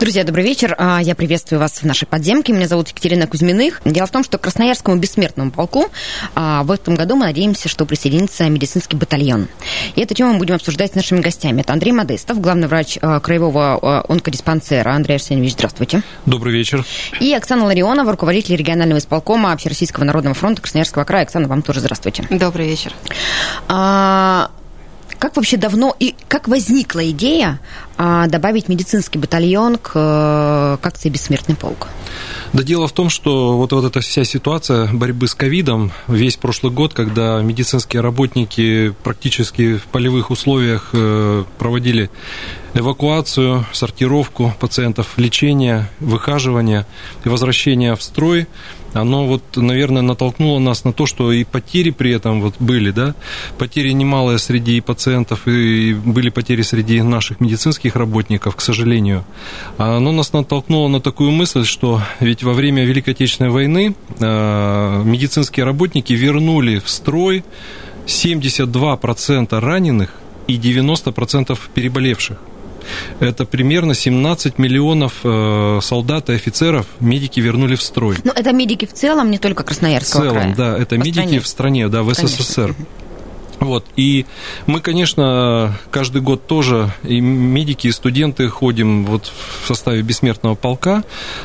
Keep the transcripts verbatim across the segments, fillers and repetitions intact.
Друзья, добрый вечер. Я приветствую вас в нашей подземке. Меня зовут Екатерина Кузьминых. Дело в том, что к Красноярскому бессмертному полку в этом году мы надеемся, что присоединится медицинский батальон. И эту тему мы будем обсуждать с нашими гостями. Это Андрей Модестов, главный врач краевого онкодиспансера. Андрей Арсеньевич, здравствуйте. Добрый вечер. И Оксана Ларионова, руководитель регионального исполкома Общероссийского народного фронта Красноярского края. Оксана, вам тоже здравствуйте. Добрый вечер. А... Как вообще давно и как возникла идея а, добавить медицинский батальон к, к акции «Бессмертный полк»? Да дело в том, что вот, вот эта вся ситуация борьбы с ковидом, весь прошлый год, когда медицинские работники практически в полевых условиях проводили эвакуацию, сортировку пациентов, лечение, выхаживание и возвращение в строй, оно вот, наверное, натолкнуло нас на то, что и потери при этом вот были, да, потери немалые среди пациентов, и были потери среди наших медицинских работников, к сожалению. Оно нас натолкнуло на такую мысль, что ведь во время Великой Отечественной войны медицинские работники вернули в строй семьдесят два процента раненых и девяносто процентов переболевших. Это примерно семнадцать миллионов солдат и офицеров медики вернули в строй. Но это медики в целом, не только Красноярского края. В целом, края. Да, это По медики стране. в стране, да, в Конечно. СССР. Вот. И мы, конечно, каждый год тоже, и медики, и студенты ходим вот в составе бессмертного полка,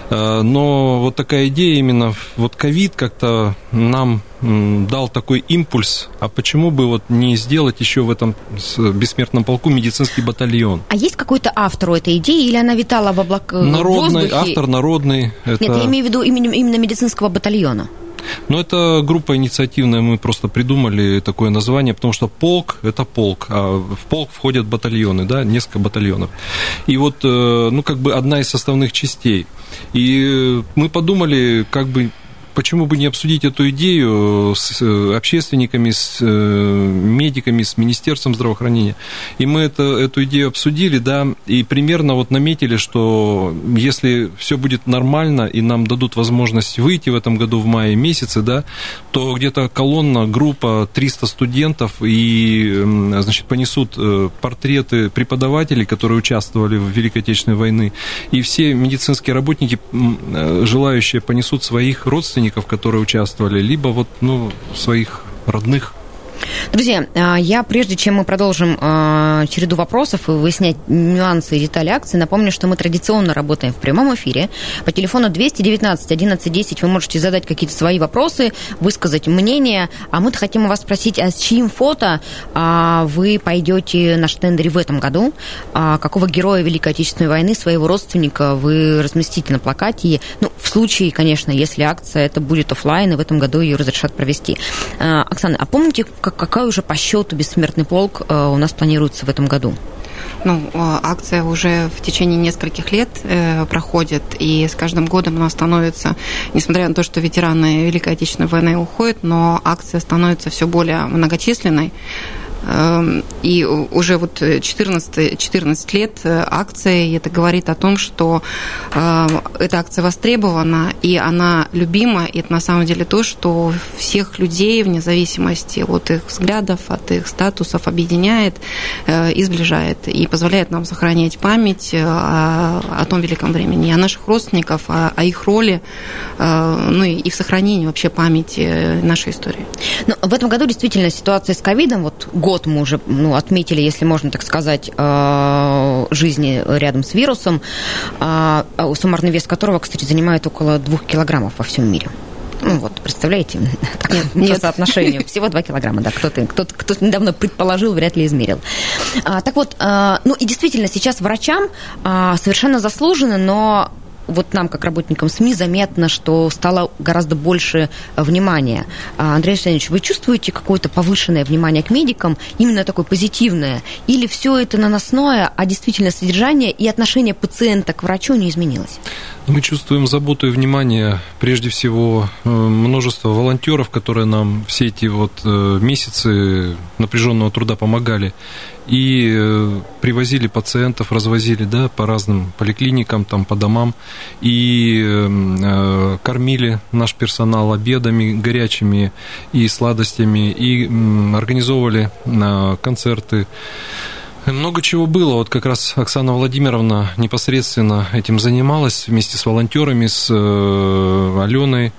но вот такая идея именно, вот ковид как-то нам дал такой импульс, а почему бы вот не сделать еще в этом бессмертном полку медицинский батальон? А есть какой-то автор у этой идеи, или она витала в облаках? Народный, в автор народный. Это... Нет, я имею в виду именно медицинского батальона. Но это группа инициативная, мы просто придумали такое название, потому что полк – это полк, а в полк входят батальоны, да, несколько батальонов. И вот, ну, как бы одна из составных частей. И мы подумали, как бы, почему бы не обсудить эту идею с общественниками, с медиками, с Министерством здравоохранения. И мы это, эту идею обсудили, да, и примерно вот наметили, что если все будет нормально и нам дадут возможность выйти в этом году в мае месяце, да, то где-то колонна, группа триста студентов и, значит, понесут портреты преподавателей, которые участвовали в Великой Отечественной войне, и все медицинские работники, желающие, понесут своих родственников, которые участвовали, либо вот, ну, своих родных. Друзья, я, прежде чем мы продолжим э, череду вопросов и выяснять нюансы и детали акции, напомню, что мы традиционно работаем в прямом эфире. По телефону двести девятнадцать одиннадцать десять вы можете задать какие-то свои вопросы, высказать мнение. А мы-то хотим у вас спросить, а с чьим фото э, вы пойдете на штендере в этом году? А какого героя Великой Отечественной войны, своего родственника вы разместите на плакате? Ну, в случае, конечно, если акция, это будет офлайн, и в этом году ее разрешат провести. Э, Оксана, а помните, как Какой уже по счету «Бессмертный полк» у нас планируется в этом году? Ну, акция уже в течение нескольких лет э, проходит, и с каждым годом она становится, несмотря на то, что ветераны Великой Отечественной войны уходят, но акция становится все более многочисленной. Э, и уже вот четырнадцать, четырнадцать лет акция, и это говорит о том, что э, эта акция востребована, и она любима, и это на самом деле то, что всех людей, вне зависимости от их взглядов, от их статусов, объединяет э, и сближает, и позволяет нам сохранять память о, о том великом времени, о наших родственников, о, о их роли, э, ну и, и в сохранении вообще памяти нашей истории. Но в этом году действительно ситуация с ковидом, вот год мы уже ну, отметили, если можно так сказать, э, жизни рядом с вирусом, э, суммарный вес которого, кстати, занимает около двух килограммов во всем мире. Ну вот, представляете, такое нет, соотношение. Всего два килограмма, да, кто-то, кто-то, кто-то недавно предположил, вряд ли измерил. А, так вот, а, ну и действительно, сейчас врачам а, совершенно заслуженно, но вот нам, как работникам СМИ, заметно, что стало гораздо больше внимания. Андрей Александрович, вы чувствуете какое-то повышенное внимание к медикам, именно такое позитивное? Или все это наносное, а действительно содержание и отношение пациента к врачу не изменилось? Мы чувствуем заботу и внимание, прежде всего, множество волонтеров, которые нам все эти вот месяцы напряженного труда помогали. И привозили пациентов, развозили, да, по разным поликлиникам, там, по домам. И э, кормили наш персонал обедами горячими и сладостями. И э, организовывали э, концерты. Много чего было. Вот как раз Оксана Владимировна непосредственно этим занималась вместе с волонтерами, с э, Аленой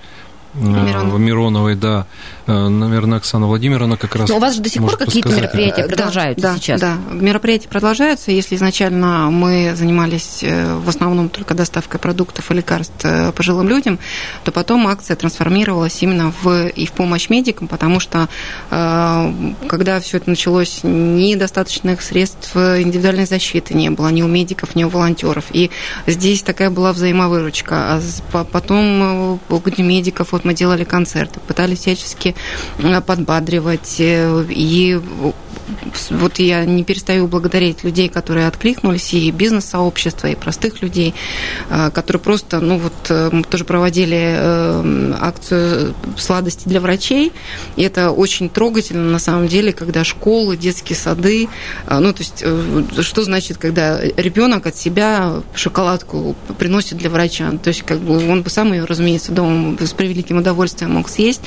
Мирон. Мироновой, да. Наверное, Оксана Владимировна как раз... Но у вас же до сих пор какие-то подсказать. мероприятия продолжаются да, сейчас? Да, да, мероприятия продолжаются. Если изначально мы занимались в основном только доставкой продуктов и лекарств пожилым людям, то потом акция трансформировалась именно в, и в помощь медикам, потому что когда все это началось, недостаточных средств индивидуальной защиты не было, ни у медиков, ни у волонтеров. И здесь такая была взаимовыручка. А потом у медиков вот мы делали концерты, пытались всячески подбадривать. И вот я не перестаю благодарить людей, которые откликнулись, и бизнес-сообщества, и простых людей, которые просто, ну вот, мы тоже проводили акцию сладости для врачей, и это очень трогательно, на самом деле, когда школы, детские сады, ну, то есть, что значит, когда ребенок от себя шоколадку приносит для врача, то есть, как бы, он бы сам ее, разумеется, дома с превеликим удовольствием мог съесть,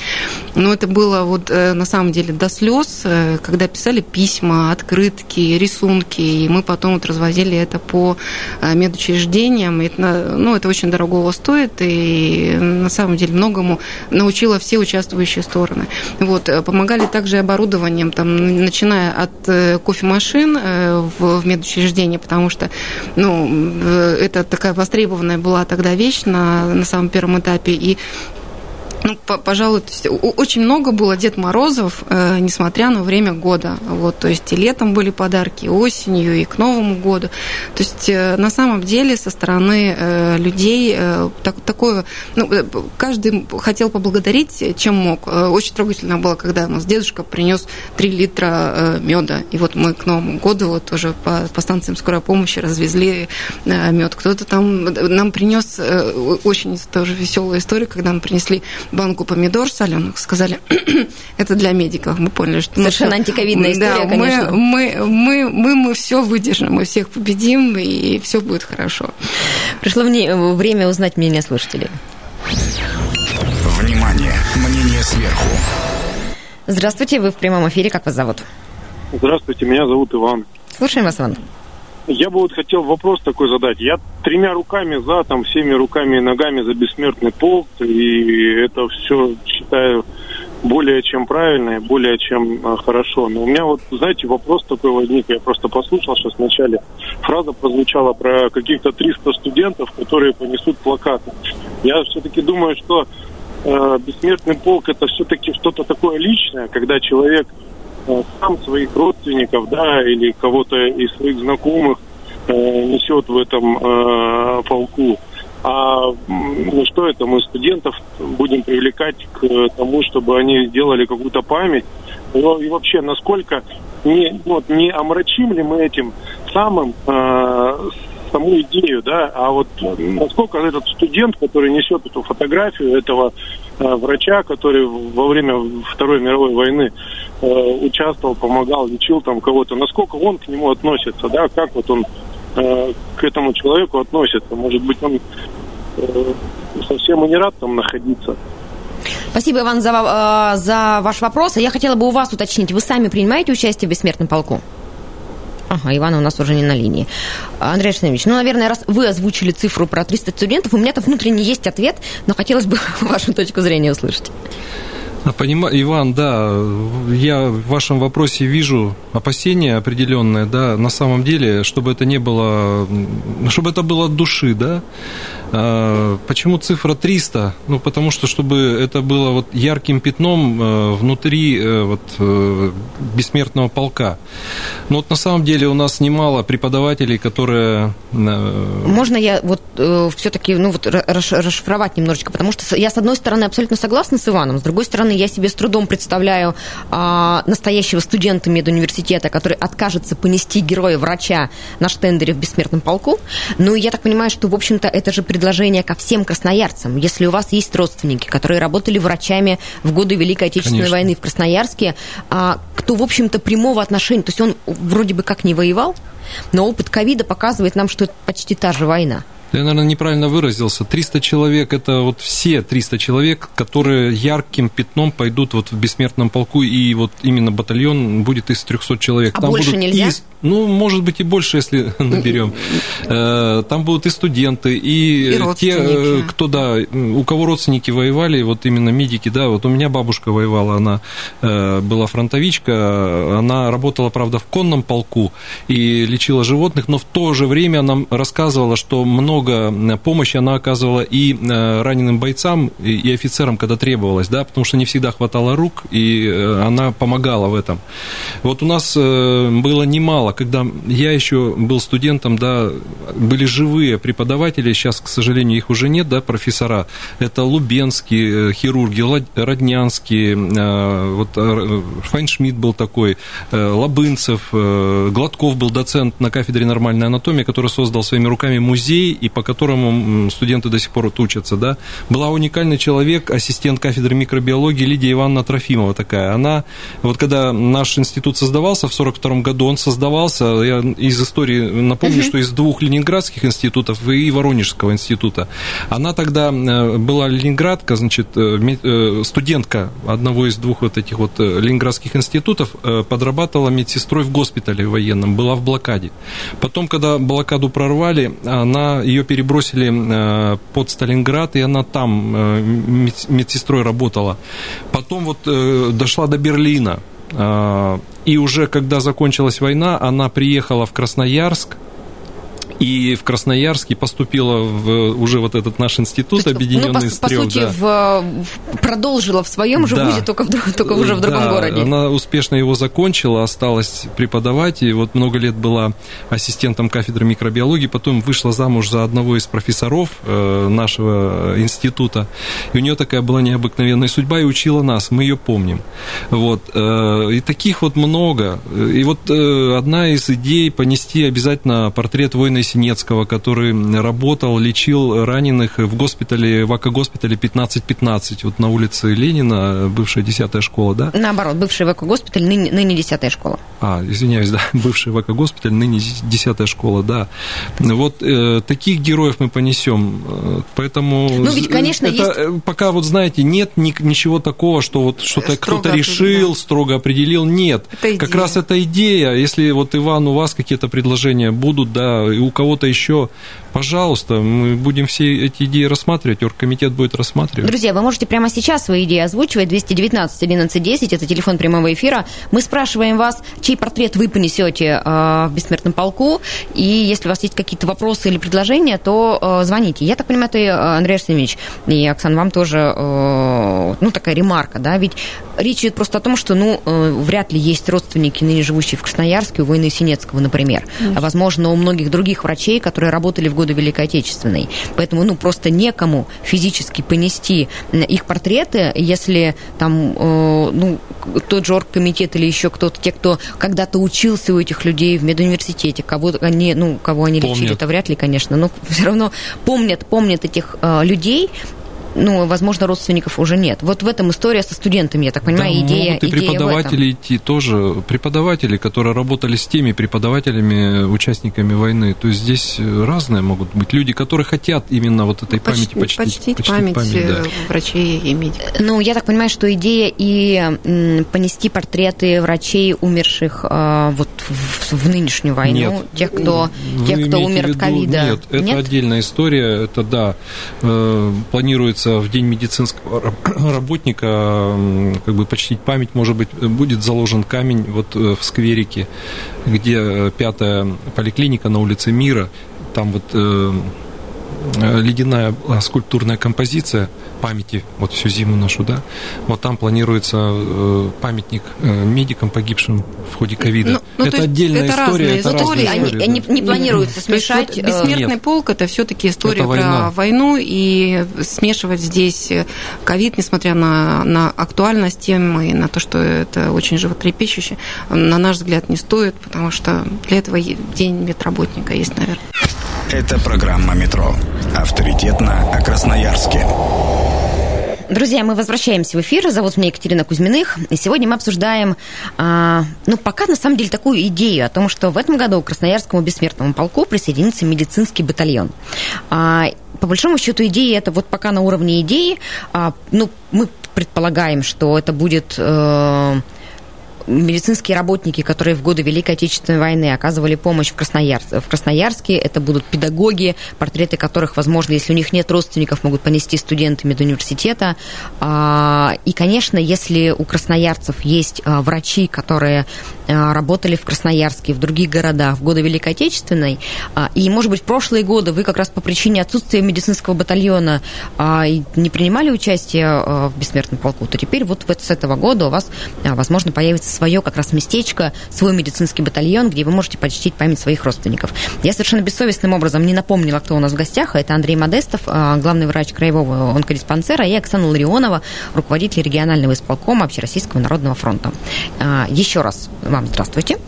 но это было вот, на самом деле, до слез, когда писали письма, открытки, рисунки, и мы потом вот развозили это по медучреждениям. Это, ну, это очень дорогого стоит, и на самом деле многому научила все участвующие стороны. Вот, помогали также оборудованием, там, начиная от кофемашин в, в медучреждении, потому что, ну, это такая востребованная была тогда вещь на, на самом первом этапе, и ну, пожалуй, то есть, очень много было Дед Морозов, э, несмотря на время года. Вот, то есть и летом были подарки, и осенью, и к Новому году. То есть э, на самом деле со стороны э, людей э, так, такое... Ну, каждый хотел поблагодарить, чем мог. Очень трогательно было, когда у нас дедушка принес три литра э, меда. И вот мы к Новому году вот уже по, по станциям скорой помощи развезли э, мед. Кто-то там нам принес э, очень тоже веселую историю, когда нам принесли банку помидор соленых, сказали, это для медиков. Мы поняли, что... Совершенно мы, антиковидная история, да, конечно. Мы, мы, мы, мы, мы все выдержим, мы всех победим, и все будет хорошо. Пришло мне время узнать мнение слушателей. Внимание! Мнение сверху. Здравствуйте, вы в прямом эфире. Как вас зовут? Здравствуйте, меня зовут Иван. Слушаем вас, Иван. Я бы вот хотел вопрос такой задать. Я тремя руками за, там, всеми руками и ногами за бессмертный полк, и это все считаю более чем правильно и более чем хорошо. Но у меня вот, знаете, вопрос такой возник. Я просто послушал сейчас вначале. Фраза прозвучала про каких-то триста студентов, которые понесут плакаты. Я все-таки думаю, что э, бессмертный полк это все-таки что-то такое личное, когда человек... сам своих родственников, да, или кого-то из своих знакомых э, несет в этом э, полку. А ну, что это? Мы студентов будем привлекать к тому, чтобы они сделали какую-то память. И вообще, насколько не, вот, не омрачим ли мы этим самым э, саму идею, да, а вот насколько этот студент, который несет эту фотографию этого э, врача, который во время Второй мировой войны э, участвовал, помогал, лечил там кого-то, насколько он к нему относится, да, как вот он э, к этому человеку относится, может быть, он э, совсем и не рад там находиться. Спасибо, Иван, за, э, за ваш вопрос. Я хотела бы у вас уточнить, вы сами принимаете участие в бессмертном полку? Ага, Ивана у нас уже не на линии. Андрей Александрович, ну, наверное, раз вы озвучили цифру про триста студентов, у меня-то внутренне есть ответ, но хотелось бы вашу точку зрения услышать. Понимаю, Иван, да, я в вашем вопросе вижу опасения определенные, да, на самом деле, чтобы это не было, чтобы это было от души, да. Почему цифра триста? Ну, потому что, чтобы это было вот ярким пятном внутри вот бессмертного полка. Но вот на самом деле у нас немало преподавателей, которые... Можно я вот все-таки, ну, вот расшифровать немножечко, потому что я, с одной стороны, абсолютно согласна с Иваном, с другой стороны, я себе с трудом представляю а, настоящего студента медуниверситета, который откажется понести героя-врача на штендере в бессмертном полку. Ну, и я так понимаю, что, в общем-то, это же предложение ко всем красноярцам. Если у вас есть родственники, которые работали врачами в годы Великой Отечественной Конечно. Войны в Красноярске, а, кто, в общем-то, прямого отношения, то есть он вроде бы как не воевал, но опыт ковида показывает нам, что это почти та же война. Я, наверное, неправильно выразился. триста человек – это вот все триста человек, которые ярким пятном пойдут вот в бессмертном полку, и вот именно батальон будет из трехсот человек. А там больше будут нельзя? И, ну, может быть, и больше, если наберем. Там будут и студенты, и, и те, кто, да, у кого родственники воевали, вот именно медики, да, вот у меня бабушка воевала, она была фронтовичка, она работала, правда, в конном полку и лечила животных, но в то же время она рассказывала, что много помощи она оказывала и раненым бойцам, и офицерам, когда требовалось, да, потому что не всегда хватало рук, и она помогала в этом. Вот у нас было немало, когда я еще был студентом, да, были живые преподаватели, сейчас, к сожалению, их уже нет, да, профессора. Это Лубенский, хирурги, Роднянский, вот Файншмидт был такой, Лабынцев, Гладков был доцент на кафедре нормальной анатомии, который создал своими руками музей, и по которому студенты до сих пор учатся, да. Была уникальный человек, ассистент кафедры микробиологии Лидия Ивановна Трофимова такая. Она, вот когда наш институт создавался в сорок втором году, он создавался, я из истории напомню, uh-huh. что из двух ленинградских институтов и Воронежского института. Она тогда была ленинградка, значит, студентка одного из двух вот этих вот ленинградских институтов, подрабатывала медсестрой в госпитале военном, была в блокаде. Потом, когда блокаду прорвали, она ее перебросили под Сталинград, и она там медсестрой работала. Потом вот дошла до Берлина, и уже когда закончилась война, она приехала в Красноярск, и в Красноярске поступила в уже вот этот наш институт, объединенный из трех. Ну, по, по сути, да. в, продолжила в своем же да. вузе, только, в, только уже в другом да. городе. Она успешно его закончила, осталась преподавать, и вот много лет была ассистентом кафедры микробиологии, потом вышла замуж за одного из профессоров нашего института, и у нее такая была необыкновенная судьба, и учила нас, мы ее помним. Вот. И таких вот много. И вот одна из идей — понести обязательно портрет воина Синецкого, который работал, лечил раненых в госпитале, в АК-госпитале пятнадцать пятнадцать, вот на улице Ленина, бывшая десятая школа, да? Наоборот, бывший ВК-госпиталь, ныне, ныне десятая школа. А, извиняюсь, да, бывший ВК-госпиталь, ныне десятая школа, да. Вот э, таких героев мы понесем, поэтому... Ну, ведь, конечно, это, есть... Пока, вот знаете, нет ни, ничего такого, что вот что-то кто-то решил, да. строго определил, нет. Как раз это идея, если вот, Иван, у вас какие-то предложения будут, да, и у кого-то еще, пожалуйста, мы будем все эти идеи рассматривать, оргкомитет будет рассматривать. Друзья, вы можете прямо сейчас свои идеи озвучивать, двести девятнадцать одиннадцать десять, это телефон прямого эфира. Мы спрашиваем вас, чей портрет вы понесете э, в бессмертном полку, и если у вас есть какие-то вопросы или предложения, то э, звоните. Я так понимаю, ты, Андрей Арсеньевич, и, Оксана, вам тоже, э, ну, такая ремарка, да, ведь речь идет просто о том, что, ну, э, вряд ли есть родственники, ныне живущие в Красноярске, у воина Синецкого, например, а, возможно, у многих других врачей, которые работали в годы Великой Отечественной. Поэтому, ну, просто некому физически понести их портреты, если там, э, ну, тот же оргкомитет или еще кто-то, те, кто когда-то учился у этих людей в медуниверситете, кого они, ну, кого они помнят. Лечили, это вряд ли, конечно, но все равно помнят, помнят этих э, людей. Ну, возможно, родственников уже нет. Вот в этом история со студентами, я так понимаю, да, идея, могут и идея преподаватели идти тоже. Преподаватели, которые работали с теми преподавателями, участниками войны. То есть здесь разные могут быть люди, которые хотят именно вот этой Поч- памяти почтить. Почтить, почтить память, память да. врачей и медиков. Ну, я так понимаю, что идея и понести портреты врачей, умерших вот в, в нынешнюю войну. Нет. Тех, кто, тех, кто умер от ковида. Нет, это нет? отдельная история. Это, да, планируется случится в день медицинского работника, как бы почтить память, может быть, будет заложен камень вот в скверике, где пятая поликлиника на улице Мира, там вот э, ледяная скульптурная композиция памяти, вот всю зиму нашу, да, вот там планируется памятник медикам, погибшим в ходе ковида. Ну, это отдельная это история. Это истории, разные истории. Они, да. не, не планируется смешать. Вот бессмертный Нет. полк – это все-таки история это война. про войну, и смешивать здесь ковид, несмотря на, на актуальность темы и на то, что это очень животрепещуще, на наш взгляд, не стоит, потому что для этого день медработника есть, наверное. Это программа «Метро». Авторитетно о Красноярске. Друзья, мы возвращаемся в эфир. Зовут меня Екатерина Кузьминых. И сегодня мы обсуждаем, а, ну, пока, на самом деле, такую идею о том, что в этом году к Красноярскому бессмертному полку присоединится медицинский батальон. А, по большому счету, идея это вот пока на уровне идеи. А, ну, мы предполагаем, что это будет... Э- Медицинские работники, которые в годы Великой Отечественной войны оказывали помощь в Красноярске. В Красноярске это будут педагоги, портреты которых, возможно, если у них нет родственников, могут понести студенты медуниверситета. И, конечно, если у красноярцев есть врачи, которые работали в Красноярске, в других городах в годы Великой Отечественной, и, может быть, в прошлые годы вы как раз по причине отсутствия медицинского батальона не принимали участие в бессмертном полку, то теперь вот с этого года у вас, возможно, появится свое как раз местечко, свой медицинский батальон, где вы можете почтить память своих родственников. Я совершенно бессовестным образом не напомнила, кто у нас в гостях. Это Андрей Модестов, главный врач краевого онкодиспансера, и Оксана Ларионова, руководитель регионального исполкома Общероссийского народного фронта. Еще раз вам здравствуйте.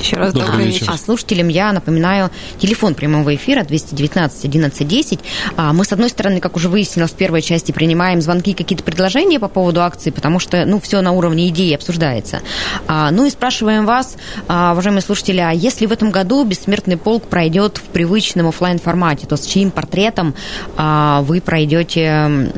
Еще раз добрый, добрый вечер. А слушателям я напоминаю телефон прямого эфира двести девятнадцать одиннадцать десять. Мы, с одной стороны, как уже выяснилось в первой части, принимаем звонки и какие-то предложения по поводу акции, потому что, ну, все на уровне идеи обсуждается. Ну и спрашиваем вас, уважаемые слушатели, а если в этом году бессмертный полк пройдет в привычном офлайн формате, то с чьим портретом вы пройдете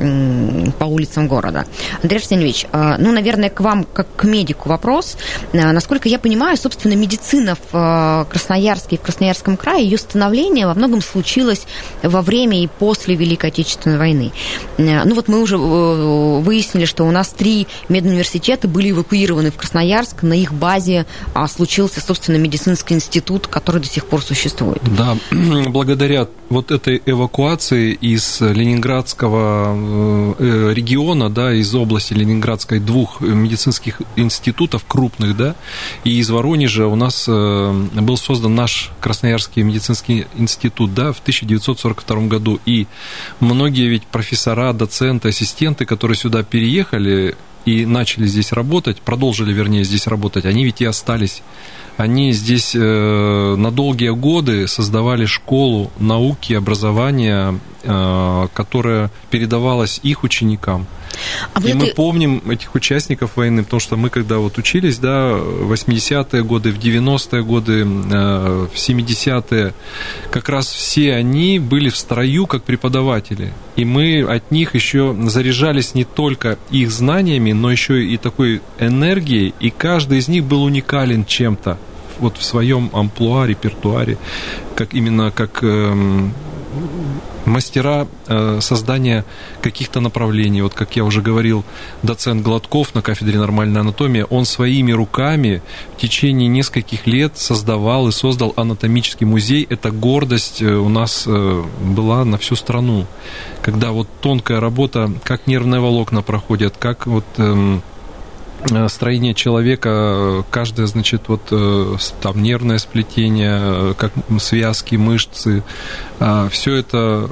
по улицам города? Андрей Арсеньевич, ну, наверное, к вам, как к медику, вопрос. Насколько я понимаю, собственно, медицина в Красноярске и в Красноярском крае, ее становление во многом случилось во время и после Великой Отечественной войны. Ну вот мы уже выяснили, что у нас три медуниверситета были эвакуированы в Красноярск, на их базе случился, собственно, медицинский институт, который до сих пор существует. Да, благодаря вот этой эвакуации из Ленинградского региона, да, из области Ленинградской, двух медицинских институтов крупных, да, и из Воронежа у нас был создан наш Красноярский медицинский институт, да, в тысяча девятьсот сорок втором году. И многие ведь профессора, доценты, ассистенты, которые сюда переехали и начали здесь работать, продолжили, вернее, здесь работать, они ведь и остались. Они здесь на долгие годы создавали школу науки, образования, которая передавалась их ученикам. А и это... мы помним этих участников войны, потому что мы, когда вот учились, да, в восьмидесятые годы, в девяностые годы, в семидесятые, как раз все они были в строю как преподаватели. И мы от них еще заряжались не только их знаниями, но еще и такой энергией, и каждый из них был уникален чем-то. Вот в своем амплуа, репертуаре, как именно как... Эм... мастера создания каких-то направлений. Вот, как я уже говорил, доцент Гладков на кафедре нормальной анатомии, он своими руками в течение нескольких лет создавал и создал анатомический музей. Эта гордость у нас была на всю страну. Когда вот тонкая работа, как нервные волокна проходят, как вот... строение человека, каждое, значит, вот там нервное сплетение, как связки, мышцы, все это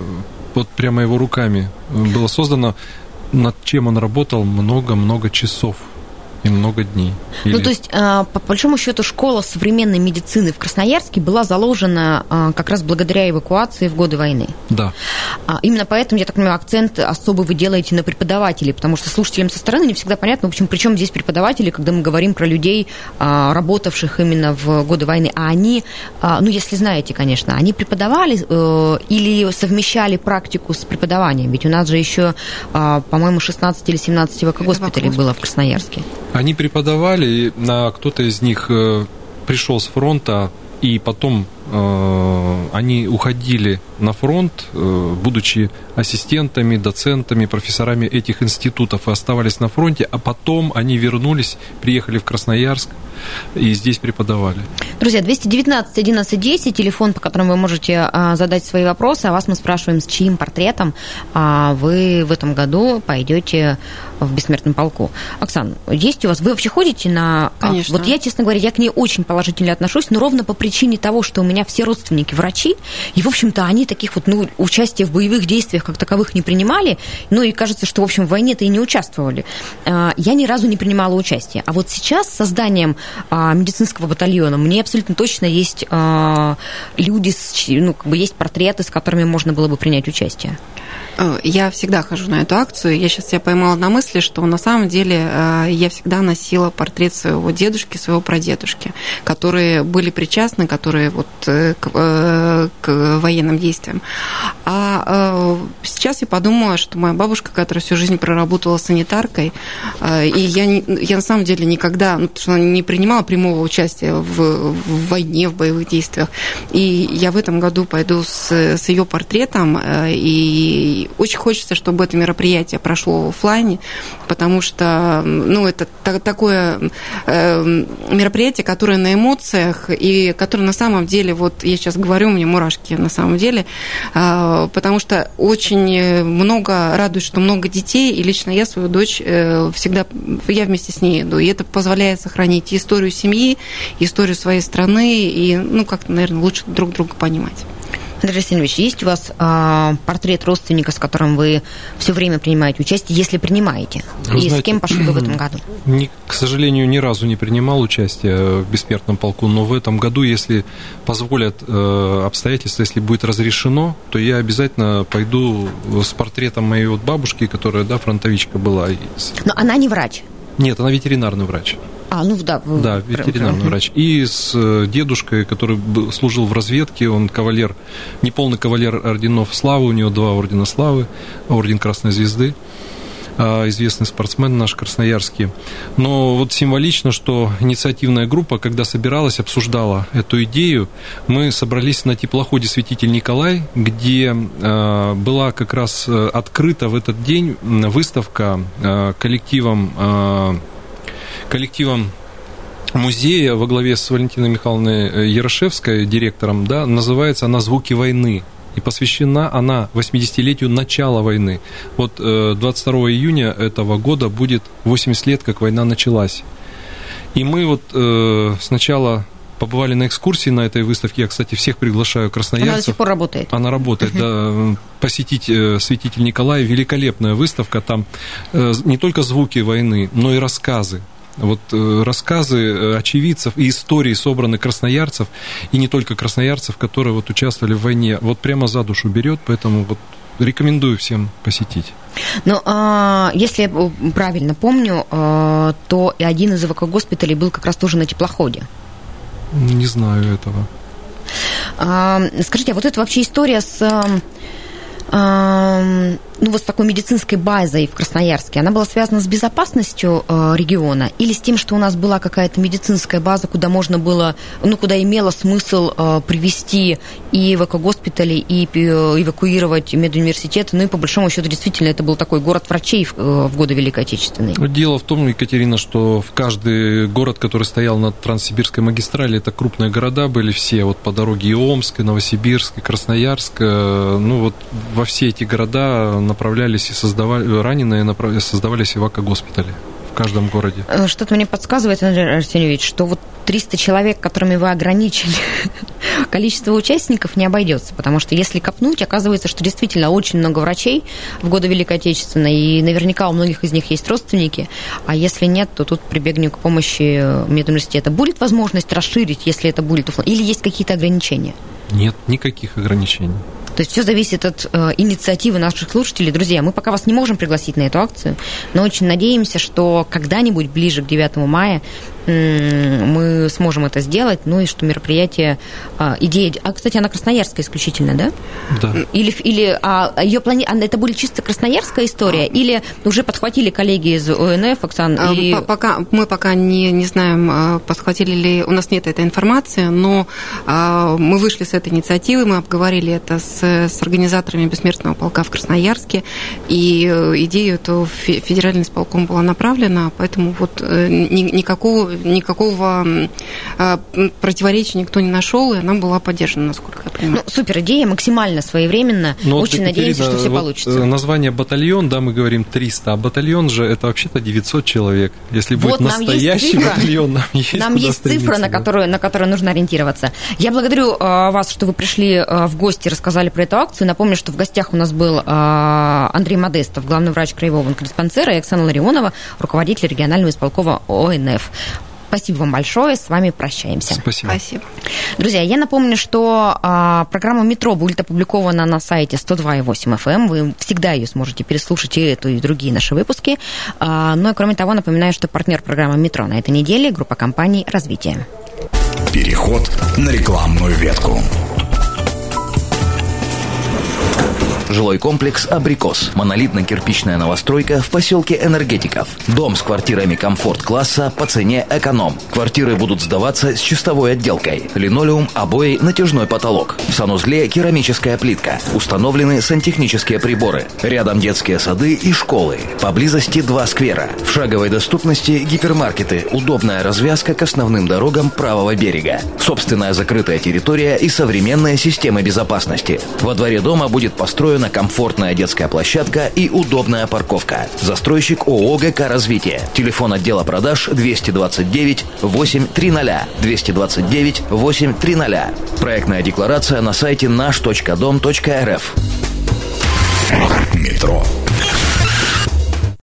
вот прямо его руками было создано, над чем он работал много-много часов и много дней. Или... Ну, то есть, по большому счету, школа современной медицины в Красноярске была заложена как раз благодаря эвакуации в годы войны. Да. Именно поэтому, я так понимаю, акцент особый вы делаете на преподавателей, потому что слушателям со стороны не всегда понятно, в общем, при чем здесь преподаватели, когда мы говорим про людей, работавших именно в годы войны. А они, ну, если знаете, конечно, они преподавали или совмещали практику с преподаванием? Ведь у нас же еще, по-моему, шестнадцать или семнадцать эвакогоспиталей было в Красноярске. Они преподавали, а кто-то из них пришел с фронта и потом они уходили на фронт, будучи ассистентами, доцентами, профессорами этих институтов, и оставались на фронте, а потом они вернулись, приехали в Красноярск и здесь преподавали. Друзья, двести девятнадцать одиннадцать десять, телефон, по которому вы можете задать свои вопросы, а вас мы спрашиваем, с чьим портретом вы в этом году пойдете в Бессмертном полку. Оксана, есть у вас... Вы вообще ходите на... Конечно. Вот я, честно говоря, я к ней очень положительно отношусь, но ровно по причине того, что у меня все родственники врачи, и, в общем-то, они таких вот, ну, участия в боевых действиях как таковых не принимали, ну, и кажется, что, в общем, в войне-то и не участвовали. Я ни разу не принимала участие. А вот сейчас с созданием медицинского батальона мне абсолютно точно есть люди, с, ну, как бы есть портреты, с которыми можно было бы принять участие. Я всегда хожу на эту акцию. Я сейчас себя поймала на мысли, что на самом деле я всегда носила портрет своего дедушки, своего прадедушки, которые были причастны, которые вот к, к военным действиям. А сейчас я подумала, что моя бабушка, которая всю жизнь проработала санитаркой, и я, я на самом деле никогда, ну, потому что она не принимала прямого участия в, в войне, в боевых действиях. И я в этом году пойду с, с ее портретом, и очень хочется, чтобы это мероприятие прошло в офлайне, потому что, ну, это та- такое э, мероприятие, которое на эмоциях и которое на самом деле, вот я сейчас говорю, у меня мурашки на самом деле, э, потому что очень много, радует, что много детей, и лично я свою дочь э, всегда, я вместе с ней иду, и это позволяет сохранить историю семьи, историю своей страны, и, ну, как-то, наверное, лучше друг друга понимать. Андрей Алексеевич, есть у вас э, портрет родственника, с которым вы все время принимаете участие, если принимаете? Вы и знаете, с кем пошли бы в этом году? Не, к сожалению, ни разу не принимал участие в Бессмертном полку, но в этом году, если позволят э, обстоятельства, если будет разрешено, то я обязательно пойду с портретом моей вот бабушки, которая, да, фронтовичка была. Но она не врач? Нет, она ветеринарный врач. А, ну да. Вы... Да, ветеринарный прям... врач. И с дедушкой, который служил в разведке, он кавалер, неполный кавалер орденов славы, у него два ордена славы, орден Красной Звезды, известный спортсмен наш красноярский. Но вот символично, что инициативная группа, когда собиралась, обсуждала эту идею, мы собрались на теплоходе «Святитель Николай», где была как раз открыта в этот день выставка коллективом коллективом музея во главе с Валентиной Михайловной Ярошевской, директором, да, называется она «Звуки войны». И посвящена она восьмидесятилетию начала войны. Вот двадцать второго июня этого года будет восемьдесят лет, как война началась. И мы вот э, сначала побывали на экскурсии на этой выставке. Я, кстати, всех приглашаю красноярцев. Она до сих пор работает. Она работает, да. Посетить «Святитель Николай». Великолепная выставка. Там не только звуки войны, но и рассказы. Вот рассказы очевидцев и истории собраны красноярцев, и не только красноярцев, которые вот участвовали в войне. Вот прямо за душу берет, поэтому вот рекомендую всем посетить. Ну, если я правильно помню, то один из эвакогоспиталей был как раз тоже на теплоходе. Не знаю этого. Скажите, а вот это вообще история с... ну, вот с такой медицинской базой в Красноярске, она была связана с безопасностью региона или с тем, что у нас была какая-то медицинская база, куда можно было, ну, куда имело смысл привести и эвакогоспитали, и эвакуировать медуниверситеты, ну, и по большому счету действительно это был такой город врачей в годы Великой Отечественной? Дело в том, Екатерина, что в каждый город, который стоял на Транссибирской магистрали, это крупные города были все, вот по дороге и Омск, и Новосибирск, и Красноярск, ну, вот во все эти города направлялись и создавали, раненые направ... создавались эвакогоспитали в каждом городе. Что-то мне подсказывает, Андрей Арсеньевич, что вот триста человек, которыми вы ограничили количество участников, не обойдется, потому что если копнуть, оказывается, что действительно очень много врачей в годы Великой Отечественной, и наверняка у многих из них есть родственники, а если нет, то тут прибегнем к помощи медуниверситета. Будет возможность расширить, если это будет, или есть какие-то ограничения? Нет, никаких ограничений. То есть все зависит от э, инициативы наших слушателей. Друзья, мы пока вас не можем пригласить на эту акцию, но очень надеемся, что когда-нибудь ближе к девятому мая э, мы сможем это сделать, ну и что мероприятие... Э, идея... А, кстати, она красноярская исключительно, да? Да. Или, или а, ее плани... это будет чисто красноярская история, а... или уже подхватили коллеги из О Н Ф, Оксан? А, и... пока, мы пока не, не знаем, подхватили ли... У нас нет этой информации, но а, мы вышли с этой инициативы, мы обговорили это с с организаторами Бессмертного полка в Красноярске, и идея эту федеральным исполком была направлена, поэтому вот никакого, никакого противоречия никто не нашел, и она была поддержана, насколько я понимаю. Ну, супер идея, максимально своевременно. Но очень вот, надеемся, Екатерина, что все вот получится. Название батальон, да, мы говорим триста, а батальон же это вообще-то девятьсот человек. Если вот будет настоящий батальон, нам есть Нам есть цифра, на, да. которую, на которую нужно ориентироваться. Я благодарю вас, что вы пришли в гости, рассказали про эту акцию. Напомню, что в гостях у нас был Андрей Модестов, главный врач краевого онкодиспансера, и Оксана Ларионова, руководитель регионального исполкома О Н Ф. Спасибо вам большое, с вами прощаемся. Спасибо. Спасибо. Друзья, я напомню, что а, программа «Метро» будет опубликована на сайте сто два и восемь эф эм. Вы всегда ее сможете переслушать, и эту, и другие наши выпуски. А, ну и кроме того, напоминаю, что партнер программы «Метро» на этой неделе — группа компаний «Развитие». Переход на рекламную ветку. Жилой комплекс «Абрикос». Монолитно-кирпичная новостройка в поселке Энергетиков. Дом с квартирами комфорт-класса по цене эконом. Квартиры будут сдаваться с чистовой отделкой. Линолеум, обои, натяжной потолок. В санузле керамическая плитка. Установлены сантехнические приборы. Рядом детские сады и школы. Поблизости два сквера. В шаговой доступности гипермаркеты. Удобная развязка к основным дорогам правого берега. Собственная закрытая территория и современная система безопасности. Во дворе дома будет построен комфортная детская площадка и удобная парковка. Застройщик О О Г К «Развитие». Телефон отдела продаж двести двадцать девять восемьсот тридцать. двести двадцать девять восемьсот тридцать. Проектная декларация на сайте наш точка дом точка эр эф. Метро.